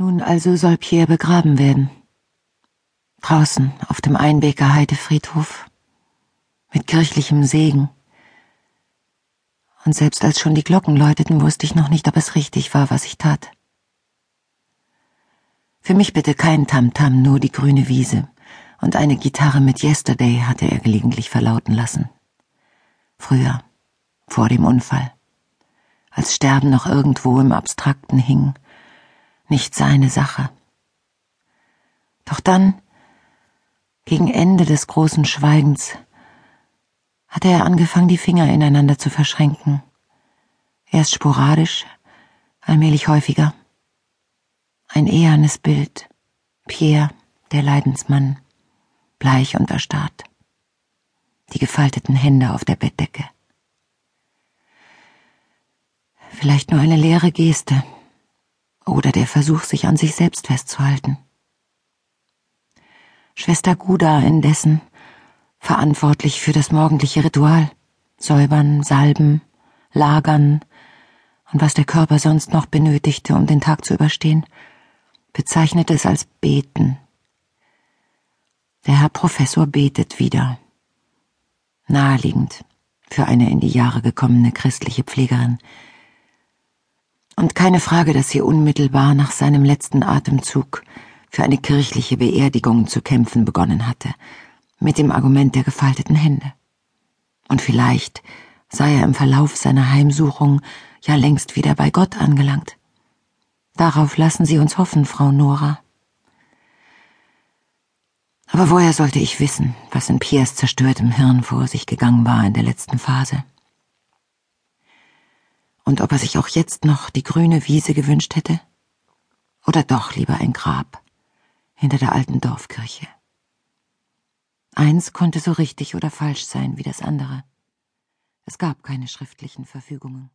Nun also soll Pierre begraben werden. Draußen auf dem Einbeker Heidefriedhof. Mit kirchlichem Segen. Und selbst als schon die Glocken läuteten, wusste ich noch nicht, ob es richtig war, was ich tat. Für mich bitte kein Tamtam, nur die grüne Wiese. Und eine Gitarre mit Yesterday hatte er gelegentlich verlauten lassen. Früher, vor dem Unfall, als Sterben noch irgendwo im Abstrakten hing, nicht seine Sache. Doch dann, gegen Ende des großen Schweigens, hatte er angefangen, die Finger ineinander zu verschränken. Erst sporadisch, allmählich häufiger. Ein ehernes Bild. Pierre, der Leidensmann, bleich und erstarrt. Die gefalteten Hände auf der Bettdecke. Vielleicht nur eine leere Geste oder der Versuch, sich an sich selbst festzuhalten. Schwester Guda indessen, verantwortlich für das morgendliche Ritual, säubern, salben, lagern und was der Körper sonst noch benötigte, um den Tag zu überstehen, bezeichnete es als Beten. Der Herr Professor betet wieder. Naheliegend für eine in die Jahre gekommene christliche Pflegerin. Und keine Frage, dass sie unmittelbar nach seinem letzten Atemzug für eine kirchliche Beerdigung zu kämpfen begonnen hatte, mit dem Argument der gefalteten Hände. Und vielleicht sei er im Verlauf seiner Heimsuchung ja längst wieder bei Gott angelangt. Darauf lassen Sie uns hoffen, Frau Nora. Aber woher sollte ich wissen, was in Pierres zerstörtem Hirn vor sich gegangen war in der letzten Phase? Und ob er sich auch jetzt noch die grüne Wiese gewünscht hätte? Oder doch lieber ein Grab hinter der alten Dorfkirche? Eins konnte so richtig oder falsch sein wie das andere. Es gab keine schriftlichen Verfügungen.